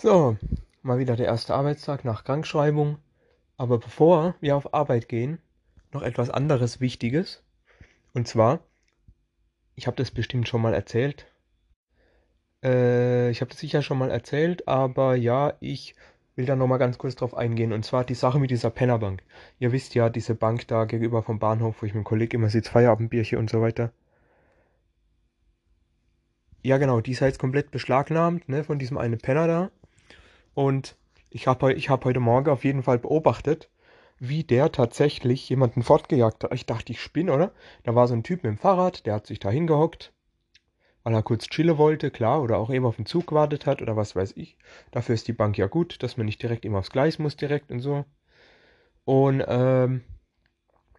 So, mal wieder der erste Arbeitstag nach Krankschreibung. Aber bevor wir auf Arbeit gehen, noch etwas anderes Wichtiges. Und zwar, ich habe das bestimmt schon mal erzählt. Aber ja, ich will da nochmal ganz kurz drauf eingehen. Und zwar die Sache mit dieser Pennerbank. Ihr wisst ja, diese Bank da gegenüber vom Bahnhof, wo ich mit dem Kollegen immer sitze, Feierabendbierchen und so weiter. Ja genau, die ist jetzt komplett beschlagnahmt, ne, von diesem einen Penner da. Und ich hab heute Morgen auf jeden Fall beobachtet, wie der tatsächlich jemanden fortgejagt hat. Ich dachte, ich spinne, oder? Da war so ein Typ mit dem Fahrrad, der hat sich da hingehockt, weil er kurz chillen wollte, klar, oder auch eben auf den Zug gewartet hat oder was weiß ich. Dafür ist die Bank ja gut, dass man nicht direkt immer aufs Gleis muss direkt und so. Und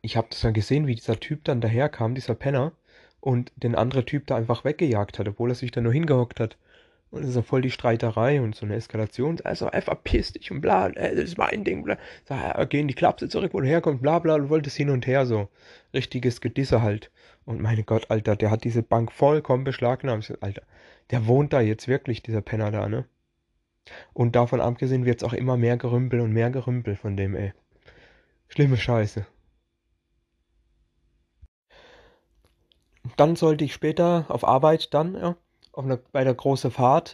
ich habe das dann gesehen, wie dieser Typ dann daherkam, dieser Penner, und den anderen Typ da einfach weggejagt hat, obwohl er sich da nur hingehockt hat. Und das ist ja voll die Streiterei und so eine Eskalation. Also, verpiss dich und bla, das war ein Ding, bla. Sag, geh in die Klapse zurück, wo du herkommst, bla, bla, du wolltest hin und her, so. Richtiges Gedisse halt. Und mein Gott, Alter, der hat diese Bank vollkommen beschlagnahmt. Alter, der wohnt da jetzt wirklich, dieser Penner da, ne? Und davon abgesehen wird's auch immer mehr Gerümpel von dem, ey. Schlimme Scheiße. Dann sollte ich später auf Arbeit bei der großen Fahrt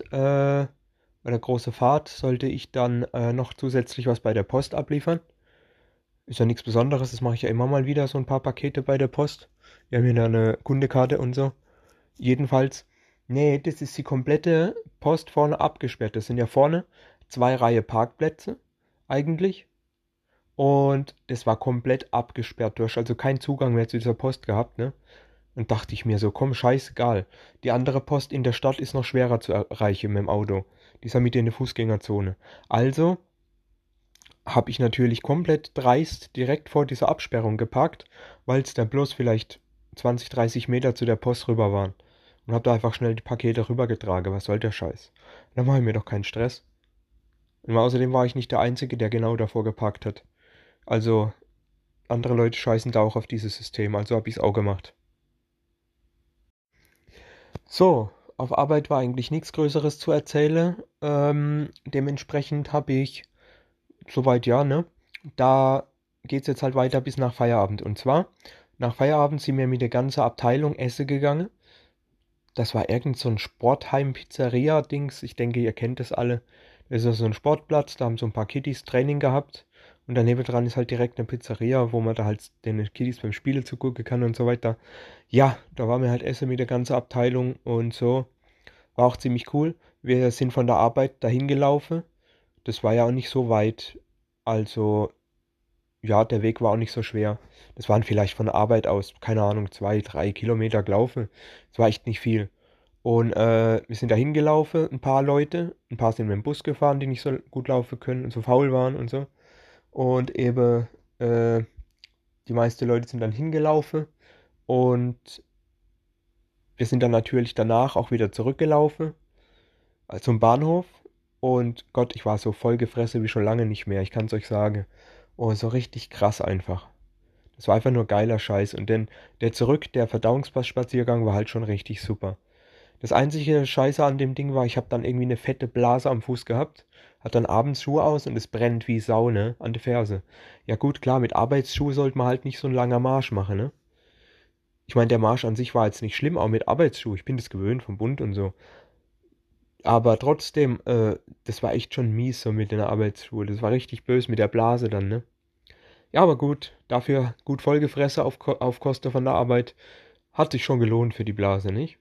sollte ich dann noch zusätzlich was bei der Post abliefern. Ist ja nichts Besonderes, das mache ich ja immer mal wieder, so ein paar Pakete bei der Post. Wir haben hier eine Kundekarte und so. Jedenfalls, nee, das ist die komplette Post vorne abgesperrt. Das sind ja vorne 2 Reihen Parkplätze eigentlich. Und das war komplett abgesperrt. Du hast also keinen Zugang mehr zu dieser Post gehabt, ne? Und dachte ich mir so, komm, scheißegal. Die andere Post in der Stadt ist noch schwerer zu erreichen mit dem Auto. Die ist ja mit in der Fußgängerzone. Also habe ich natürlich komplett dreist direkt vor dieser Absperrung geparkt, weil es da bloß vielleicht 20, 30 Meter zu der Post rüber waren. Und habe da einfach schnell die Pakete rübergetragen. Was soll der Scheiß? Da mache ich mir doch keinen Stress. Und außerdem war ich nicht der Einzige, der genau davor geparkt hat. Also andere Leute scheißen da auch auf dieses System. Also habe ich es auch gemacht. So, auf Arbeit war eigentlich nichts Größeres zu erzählen. Dementsprechend habe ich, soweit ja, ne, da geht es jetzt halt weiter bis nach Feierabend. Und zwar, nach Feierabend sind wir mit der ganzen Abteilung essen gegangen. Das war irgend so ein Sportheim-Pizzeria-Dings. Ich denke, ihr kennt das alle. Das ist so ein Sportplatz, da haben so ein paar Kitties Training gehabt. Und daneben dran ist halt direkt eine Pizzeria, wo man da halt den Kiddies beim Spielen zugucken kann und so weiter. Ja, da waren wir halt essen mit der ganzen Abteilung und so. War auch ziemlich cool. Wir sind von der Arbeit dahin gelaufen. Das war ja auch nicht so weit. Also, ja, der Weg war auch nicht so schwer. Das waren vielleicht von der Arbeit aus, keine Ahnung, 2, 3 Kilometer gelaufen. Das war echt nicht viel. Und wir sind dahin gelaufen, ein paar Leute. Ein paar sind mit dem Bus gefahren, die nicht so gut laufen können und so faul waren und so. Und eben, die meisten Leute sind dann hingelaufen und wir sind dann natürlich danach auch wieder zurückgelaufen zum Bahnhof. Und Gott, ich war so voll gefressen wie schon lange nicht mehr, ich kann es euch sagen. Oh, so richtig krass einfach. Das war einfach nur geiler Scheiß. Und dann der Verdauungspassspaziergang war halt schon richtig super. Das einzige Scheiße an dem Ding war, ich habe dann irgendwie eine fette Blase am Fuß gehabt, hat dann abends Schuhe aus und es brennt wie Sau, ne, an der Ferse. Ja gut, klar, mit Arbeitsschuhe sollte man halt nicht so einen langen Marsch machen, ne. Ich meine, der Marsch an sich war jetzt nicht schlimm, auch mit Arbeitsschuhe, ich bin das gewöhnt vom Bund und so. Aber trotzdem, das war echt schon mies so mit den Arbeitsschuhen, das war richtig böse mit der Blase dann, ne. Ja, aber gut, dafür gut vollgefressen auf Kosten von der Arbeit, hat sich schon gelohnt für die Blase, nicht?